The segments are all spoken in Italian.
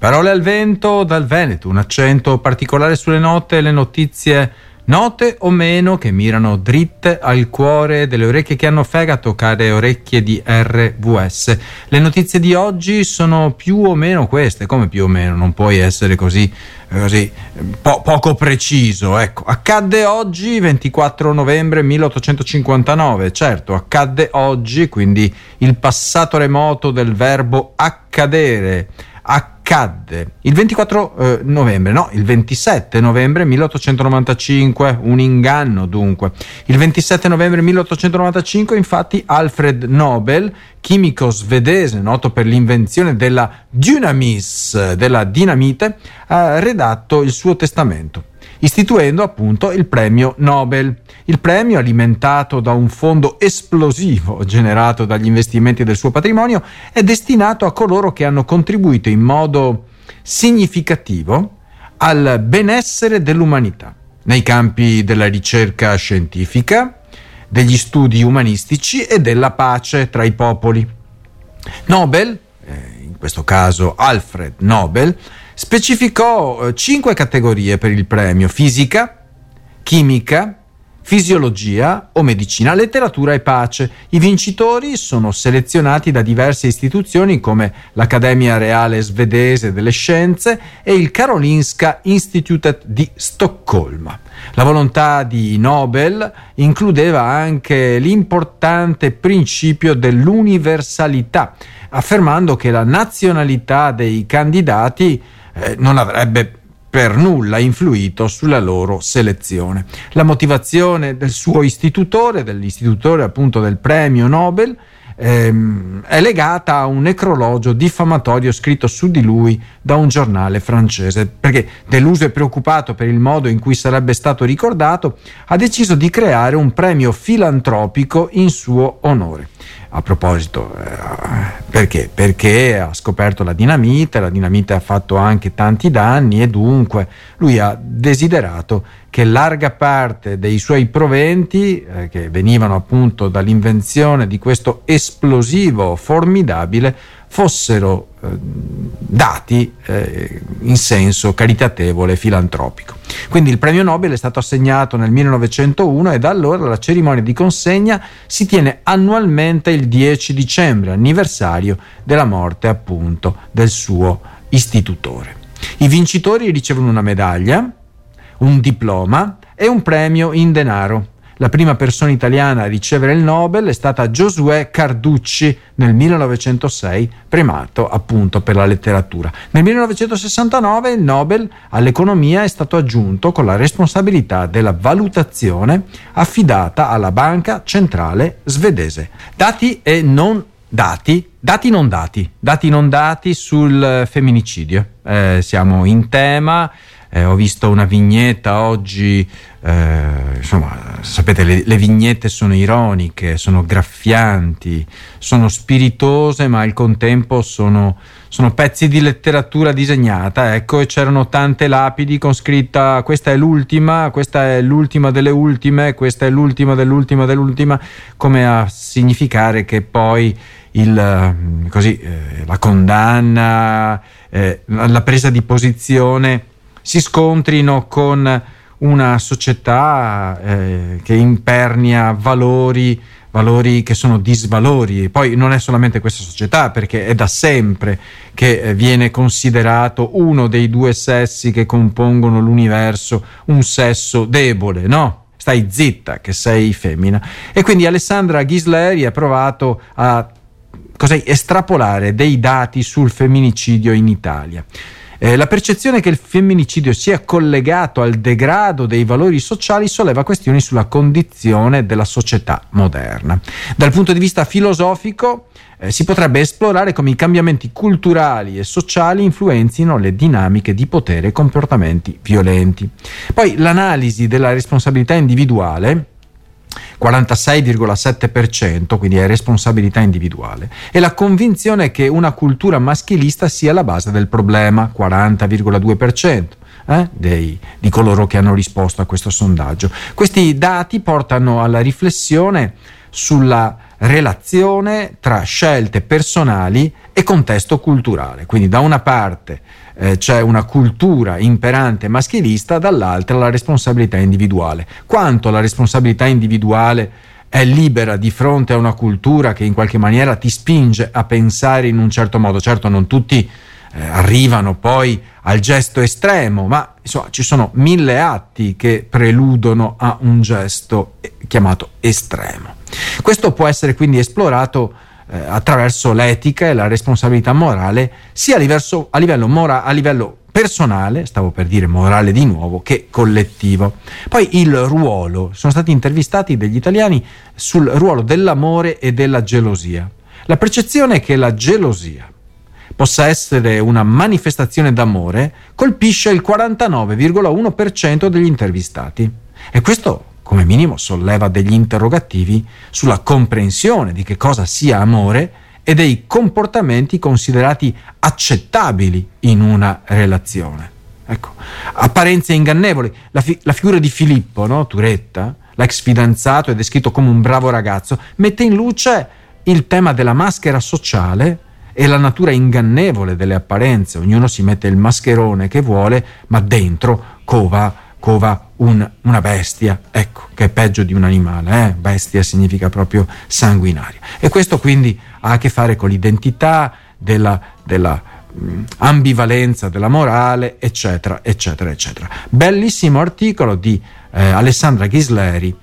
Parole al vento dal Veneto, un accento particolare sulle note e le notizie note o meno che mirano dritte al cuore delle orecchie che hanno fegato, care orecchie di RVS. Le notizie di oggi sono più o meno queste, come più o meno, non puoi essere così poco preciso, ecco. Accadde oggi 24 novembre 1859, certo, accadde oggi, quindi il passato remoto del verbo accadere. Accadde il 27 novembre 1895, un inganno dunque. Il 27 novembre 1895 infatti Alfred Nobel, chimico svedese noto per l'invenzione della dinamite, ha redatto il suo testamento, istituendo appunto il premio Nobel. Il premio, alimentato da un fondo esplosivo generato dagli investimenti del suo patrimonio, è destinato a coloro che hanno contribuito in modo significativo al benessere dell'umanità nei campi della ricerca scientifica, degli studi umanistici e della pace tra i popoli. Nobel, in questo caso Alfred Nobel, specificò 5 categorie per il premio: fisica, chimica, fisiologia o medicina, letteratura e pace. I vincitori sono selezionati da diverse istituzioni come l'Accademia Reale Svedese delle Scienze e il Karolinska Institutet di Stoccolma. La volontà di Nobel includeva anche l'importante principio dell'universalità, affermando che la nazionalità dei candidati non avrebbe per nulla influito sulla loro selezione. La motivazione del suo istitutore, appunto del premio Nobel, è legata a un necrologio diffamatorio scritto su di lui da un giornale francese, perché, deluso e preoccupato per il modo in cui sarebbe stato ricordato, ha deciso di creare un premio filantropico in suo onore. A proposito, perché? Perché ha scoperto la dinamite ha fatto anche tanti danni e dunque lui ha desiderato che larga parte dei suoi proventi, che venivano appunto dall'invenzione di questo esplosivo formidabile, fossero dati in senso caritatevole e filantropico. Quindi il premio Nobel è stato assegnato nel 1901 e da allora la cerimonia di consegna si tiene annualmente il 10 dicembre, anniversario della morte appunto del suo istitutore. I vincitori ricevono una medaglia, un diploma e un premio in denaro. La prima persona italiana a ricevere il Nobel è stata Giosuè Carducci nel 1906, premiato appunto per la letteratura. Nel 1969 il Nobel all'economia è stato aggiunto con la responsabilità della valutazione affidata alla Banca Centrale Svedese. Dati non dati sul femminicidio. Siamo in tema. Ho visto una vignetta oggi, insomma, sapete, le vignette sono ironiche, sono graffianti, sono spiritose, ma al contempo sono pezzi di letteratura disegnata, ecco, e c'erano tante lapidi con scritta: questa è l'ultima delle ultime, questa è l'ultima dell'ultima dell'ultima, come a significare che poi la condanna, la presa di posizione si scontrino con una società che impernia valori che sono disvalori. Poi non è solamente questa società, perché è da sempre che viene considerato uno dei due sessi che compongono l'universo un sesso debole, no? Stai zitta che sei femmina. E quindi Alessandra Ghisleri ha provato a estrapolare dei dati sul femminicidio in Italia. La percezione che il femminicidio sia collegato al degrado dei valori sociali solleva questioni sulla condizione della società moderna. Dal punto di vista filosofico, si potrebbe esplorare come i cambiamenti culturali e sociali influenzino le dinamiche di potere e comportamenti violenti. Poi l'analisi della responsabilità individuale, 46,7%, quindi è responsabilità individuale, e la convinzione che una cultura maschilista sia la base del problema, 40,2%, di coloro che hanno risposto a questo sondaggio. Questi dati portano alla riflessione sulla relazione tra scelte personali e contesto culturale, quindi da una parte c'è una cultura imperante maschilista, dall'altra la responsabilità individuale. Quanto la responsabilità individuale è libera di fronte a una cultura che in qualche maniera ti spinge a pensare in un certo modo? Certo, non tutti arrivano poi al gesto estremo, ma insomma ci sono 1000 atti che preludono a un gesto chiamato estremo. Questo può essere quindi esplorato attraverso l'etica e la responsabilità morale, sia a livello personale, stavo per dire morale di nuovo, che collettivo. Poi il ruolo. Sono stati intervistati degli italiani sul ruolo dell'amore e della gelosia. La percezione che la gelosia possa essere una manifestazione d'amore colpisce il 49,1% degli intervistati, e questo come minimo solleva degli interrogativi sulla comprensione di che cosa sia amore e dei comportamenti considerati accettabili in una relazione. Ecco, apparenze ingannevoli. La figura di Filippo, no? Turetta, l'ex fidanzato, è descritto come un bravo ragazzo, mette in luce il tema della maschera sociale e la natura ingannevole delle apparenze. Ognuno si mette il mascherone che vuole, ma dentro cova una bestia, ecco, che è peggio di un animale. Bestia significa proprio sanguinario. E questo quindi ha a che fare con l'identità della ambivalenza della morale, eccetera, eccetera, eccetera. Bellissimo articolo di Alessandra Ghisleri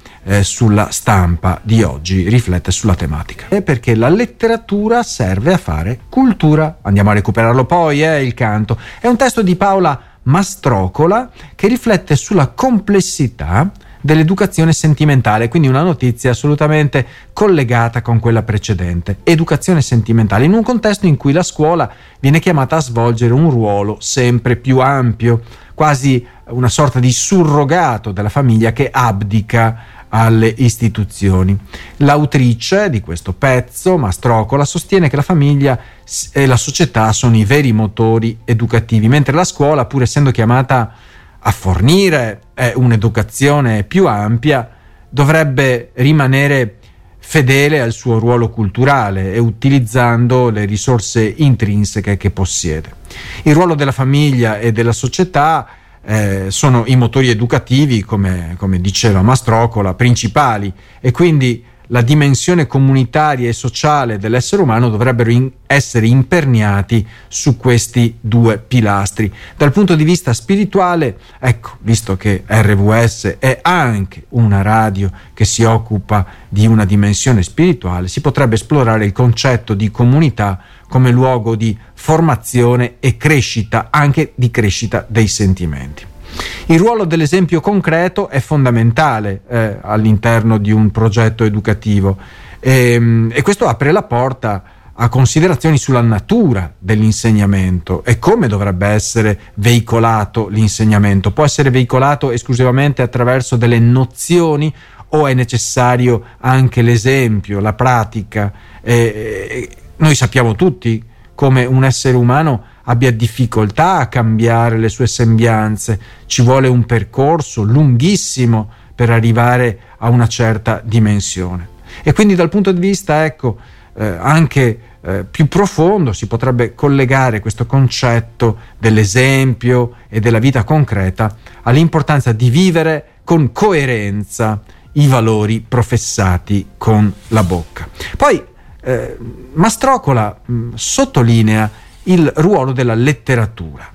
sulla Stampa di oggi, riflette sulla tematica. È perché la letteratura serve a fare cultura. Andiamo a recuperarlo poi, il canto. È un testo di Paola Mastrocola che riflette sulla complessità dell'educazione sentimentale, quindi una notizia assolutamente collegata con quella precedente. Educazione sentimentale in un contesto in cui la scuola viene chiamata a svolgere un ruolo sempre più ampio, quasi una sorta di surrogato della famiglia che abdica alle istituzioni. L'autrice di questo pezzo, Mastrocola, sostiene che la famiglia e la società sono i veri motori educativi, mentre la scuola, pur essendo chiamata a fornire un'educazione più ampia, dovrebbe rimanere fedele al suo ruolo culturale e utilizzando le risorse intrinseche che possiede. Il ruolo della famiglia e della società sono i motori educativi, come diceva Mastrocola, principali, e quindi la dimensione comunitaria e sociale dell'essere umano dovrebbero essere imperniati su questi due pilastri. Dal punto di vista spirituale, ecco, visto che RVS è anche una radio che si occupa di una dimensione spirituale, si potrebbe esplorare il concetto di comunità come luogo di formazione e crescita, anche di crescita dei sentimenti. Il ruolo dell'esempio concreto è fondamentale all'interno di un progetto educativo, e questo apre la porta a considerazioni sulla natura dell'insegnamento e come dovrebbe essere veicolato l'insegnamento. Può essere veicolato esclusivamente attraverso delle nozioni o è necessario anche l'esempio, la pratica? Noi sappiamo tutti come un essere umano abbia difficoltà a cambiare le sue sembianze, ci vuole un percorso lunghissimo per arrivare a una certa dimensione. E quindi dal punto di vista, ecco, anche più profondo, si potrebbe collegare questo concetto dell'esempio e della vita concreta all'importanza di vivere con coerenza i valori professati con la bocca. Poi Mastrocola sottolinea il ruolo della letteratura.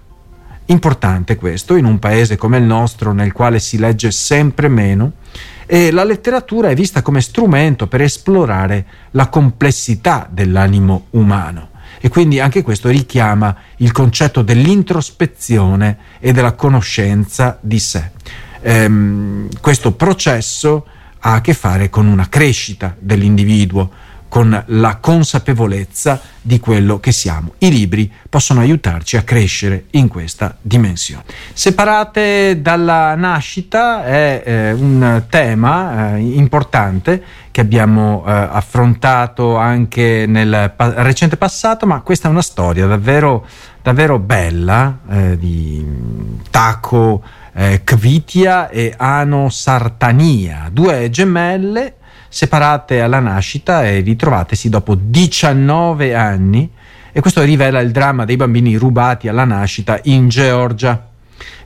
Importante questo in un paese come il nostro, nel quale si legge sempre meno, e la letteratura è vista come strumento per esplorare la complessità dell'animo umano, e quindi anche questo richiama il concetto dell'introspezione e della conoscenza di sé. Questo processo ha a che fare con una crescita dell'individuo, con la consapevolezza di quello che siamo. I libri possono aiutarci a crescere in questa dimensione. Separate dalla nascita è un tema importante che abbiamo affrontato anche nel recente passato, ma questa è una storia davvero, davvero bella di Taco Kvitia e Ano Sartania, due gemelle separate alla nascita e ritrovatesi dopo 19 anni e questo rivela il dramma dei bambini rubati alla nascita in Georgia.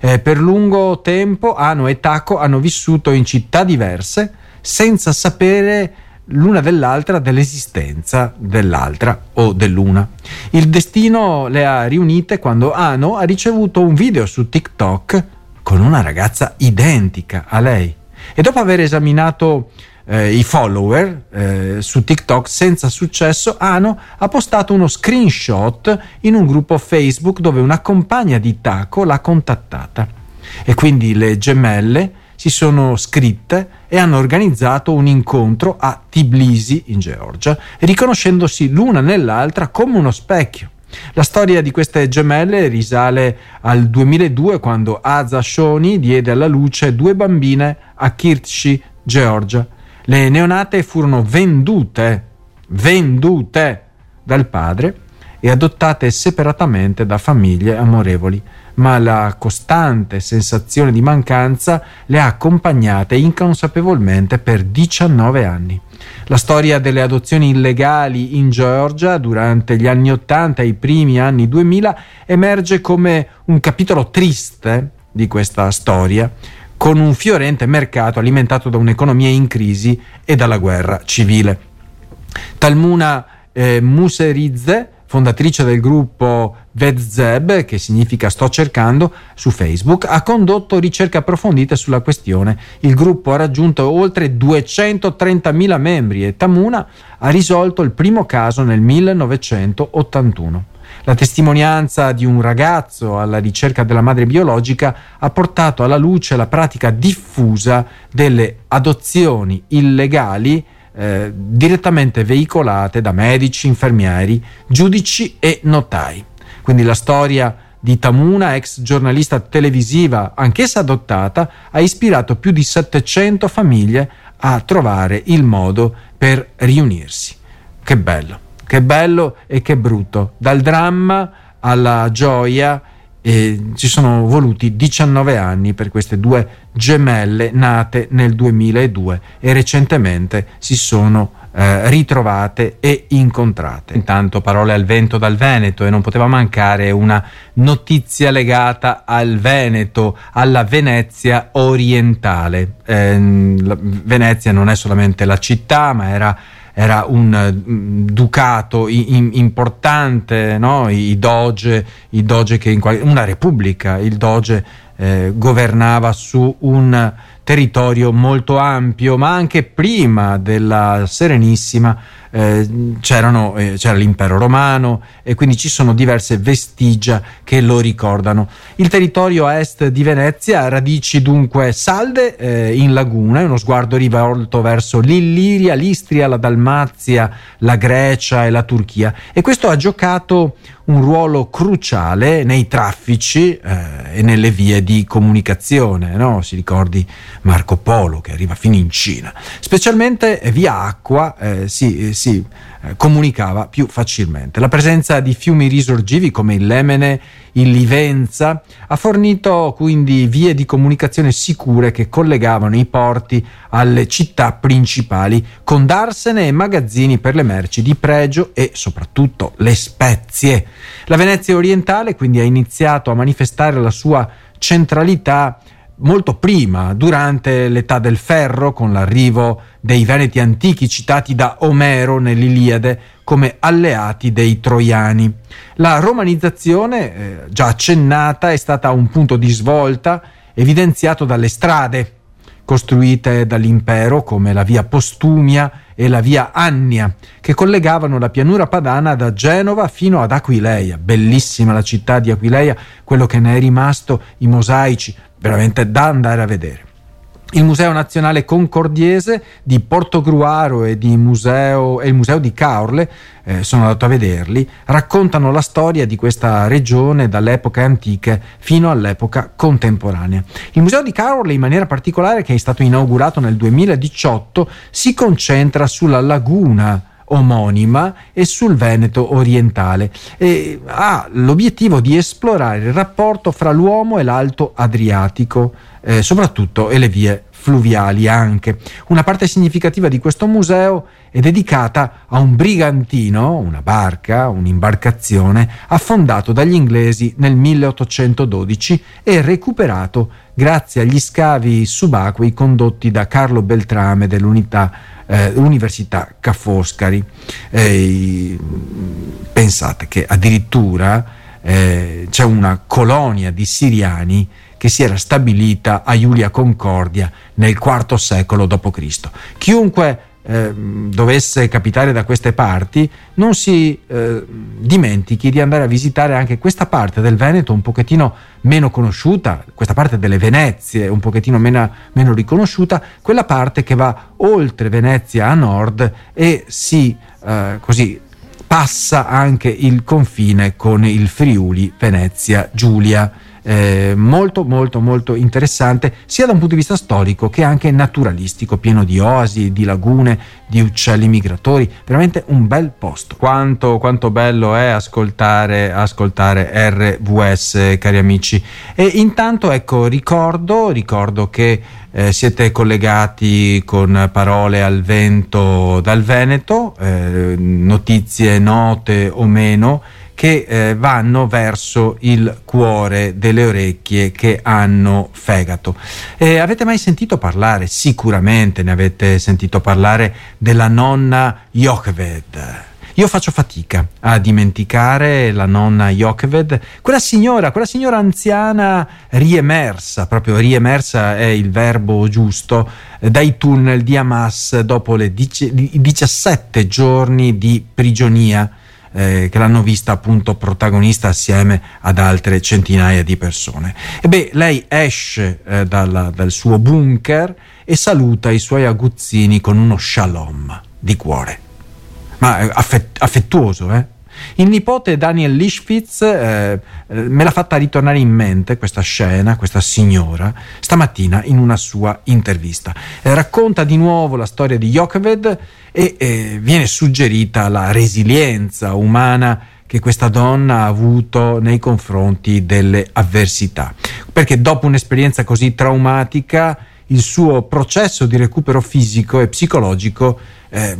Per lungo tempo Ano e Taco hanno vissuto in città diverse senza sapere l'una dell'altra dell'esistenza dell'altra o dell'una. Il destino le ha riunite quando Ano ha ricevuto un video su TikTok con una ragazza identica a lei, e dopo aver esaminato i follower su TikTok senza successo, Ano ha postato uno screenshot in un gruppo Facebook dove una compagna di Taco l'ha contattata, e quindi le gemelle si sono scritte e hanno organizzato un incontro a Tbilisi in Georgia, riconoscendosi l'una nell'altra come uno specchio. La storia di queste gemelle risale al 2002, quando Aza Shoni diede alla luce due bambine a Kirtshi, Georgia. Le neonate furono vendute dal padre e adottate separatamente da famiglie amorevoli, ma la costante sensazione di mancanza le ha accompagnate inconsapevolmente per 19 anni. La storia delle adozioni illegali in Georgia durante gli anni 80 e i primi anni 2000 emerge come un capitolo triste di questa storia, con un fiorente mercato alimentato da un'economia in crisi e dalla guerra civile. Tamuna Museridze, fondatrice del gruppo Vezzeb, che significa sto cercando, su Facebook, ha condotto ricerche approfondite sulla questione. Il gruppo ha raggiunto oltre 230.000 membri e Tamuna ha risolto il primo caso nel 1981. La testimonianza di un ragazzo alla ricerca della madre biologica ha portato alla luce la pratica diffusa delle adozioni illegali direttamente veicolate da medici, infermieri, giudici e notai. Quindi la storia di Tamuna, ex giornalista televisiva anch'essa adottata, ha ispirato più di 700 famiglie a trovare il modo per riunirsi. Che bello e che brutto. Dal dramma alla gioia ci sono voluti 19 anni per queste due gemelle nate nel 2002 e recentemente si sono ritrovate e incontrate. Intanto parole al vento dal Veneto, e non poteva mancare una notizia legata al Veneto, alla Venezia orientale. Venezia non è solamente la città, ma era un ducato importante, no? I doge che una repubblica, il doge governava su un territorio molto ampio, ma anche prima della Serenissima c'era l'impero romano, e quindi ci sono diverse vestigia che lo ricordano. Il territorio a est di Venezia ha radici dunque salde in laguna, e uno sguardo rivolto verso l'Illiria, l'Istria, la Dalmazia, la Grecia e la Turchia, e questo ha giocato un ruolo cruciale nei traffici e nelle vie di comunicazione, no? Si ricordi Marco Polo, che arriva fino in Cina. Specialmente via acqua si comunicava più facilmente. La presenza di fiumi risorgivi come il Lemene, il Livenza, ha fornito quindi vie di comunicazione sicure che collegavano i porti alle città principali, con darsene e magazzini per le merci di pregio e soprattutto le spezie. La Venezia orientale quindi ha iniziato a manifestare la sua centralità molto prima, durante l'età del ferro, con l'arrivo dei Veneti antichi citati da Omero nell'Iliade come alleati dei Troiani. La romanizzazione, già accennata, è stata un punto di svolta evidenziato dalle strade costruite dall'impero, come la via Postumia e la via Annia, che collegavano la pianura padana da Genova fino ad Aquileia. Bellissima la città di Aquileia, quello che ne è rimasto, i mosaici, veramente da andare a vedere. Il Museo Nazionale Concordiese di Portogruaro e il Museo di Caorle, sono andato a vederli, raccontano la storia di questa regione dalle epoche antiche fino all'epoca contemporanea. Il Museo di Caorle, in maniera particolare, che è stato inaugurato nel 2018, si concentra sulla laguna omonima e sul Veneto orientale, e ha l'obiettivo di esplorare il rapporto fra l'uomo e l'Alto Adriatico, soprattutto e le vie fluviali anche. Una parte significativa di questo museo è dedicata a un brigantino, una barca, un'imbarcazione, affondato dagli inglesi nel 1812 e recuperato grazie agli scavi subacquei condotti da Carlo Beltrame dell'Università Caffoscari. Pensate che addirittura c'è una colonia di siriani che si era stabilita a Iulia Concordia nel IV secolo d.C. Chiunque dovesse capitare da queste parti, non si dimentichi di andare a visitare anche questa parte del Veneto un pochettino meno conosciuta, questa parte delle Venezie un pochettino meno riconosciuta, quella parte che va oltre Venezia a nord e si così passa anche il confine con il Friuli Venezia Giulia. Molto interessante sia da un punto di vista storico che anche naturalistico, pieno di oasi, di lagune, di uccelli migratori, veramente un bel posto. Quanto bello è ascoltare RVS, cari amici. E intanto ecco, ricordo che siete collegati con Parole al Vento dal Veneto, notizie note o meno che vanno verso il cuore delle orecchie che hanno fegato. Avete mai sentito parlare? Sicuramente ne avete sentito parlare della nonna Yocheved. Io faccio fatica a dimenticare la nonna Yocheved, quella signora anziana riemersa è il verbo giusto, dai tunnel di Hamas dopo le 17 giorni di prigionia, che l'hanno vista appunto protagonista assieme ad altre centinaia di persone. Lei esce dal suo bunker e saluta i suoi aguzzini con uno shalom di cuore, ma affettuoso, Il nipote Daniel Lischfitz me l'ha fatta ritornare in mente questa scena, questa signora, stamattina in una sua intervista. Racconta di nuovo la storia di Yocheved e viene suggerita la resilienza umana che questa donna ha avuto nei confronti delle avversità, perché dopo un'esperienza così traumatica il suo processo di recupero fisico e psicologico è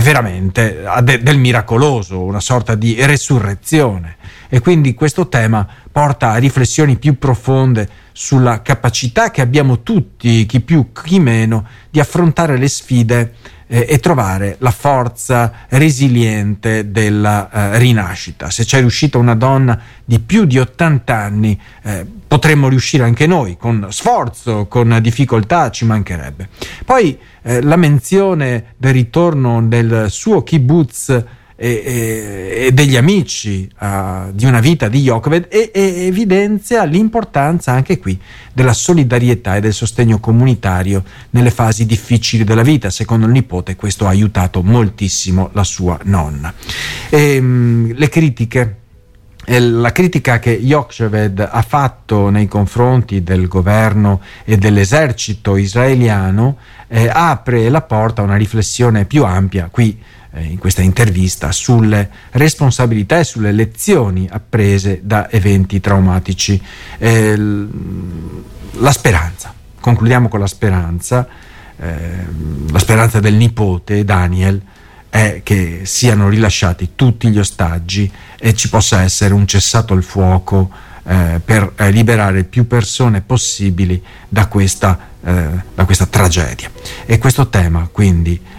veramente del miracoloso, una sorta di resurrezione, e quindi questo tema porta a riflessioni più profonde sulla capacità che abbiamo tutti, chi più chi meno, di affrontare le sfide e trovare la forza resiliente della rinascita. Se c'è riuscita una donna di più di 80 anni, potremmo riuscire anche noi, con sforzo, con difficoltà, ci mancherebbe. Poi la menzione del ritorno del suo kibbutz e degli amici di una vita di Yocheved e evidenzia l'importanza anche qui della solidarietà e del sostegno comunitario nelle fasi difficili della vita. Secondo il nipote questo ha aiutato moltissimo la sua nonna. Le critiche, la critica che Yocheved ha fatto nei confronti del governo e dell'esercito israeliano apre la porta a una riflessione più ampia qui in questa intervista sulle responsabilità e sulle lezioni apprese da eventi traumatici. La speranza, concludiamo con la speranza del nipote Daniel è che siano rilasciati tutti gli ostaggi e ci possa essere un cessato il fuoco per liberare più persone possibili da questa tragedia. E questo tema quindi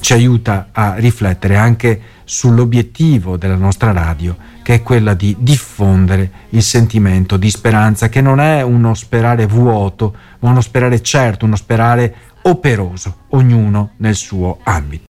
ci aiuta a riflettere anche sull'obiettivo della nostra radio, che è quella di diffondere il sentimento di speranza, che non è uno sperare vuoto, ma uno sperare certo, uno sperare operoso, ognuno nel suo ambito.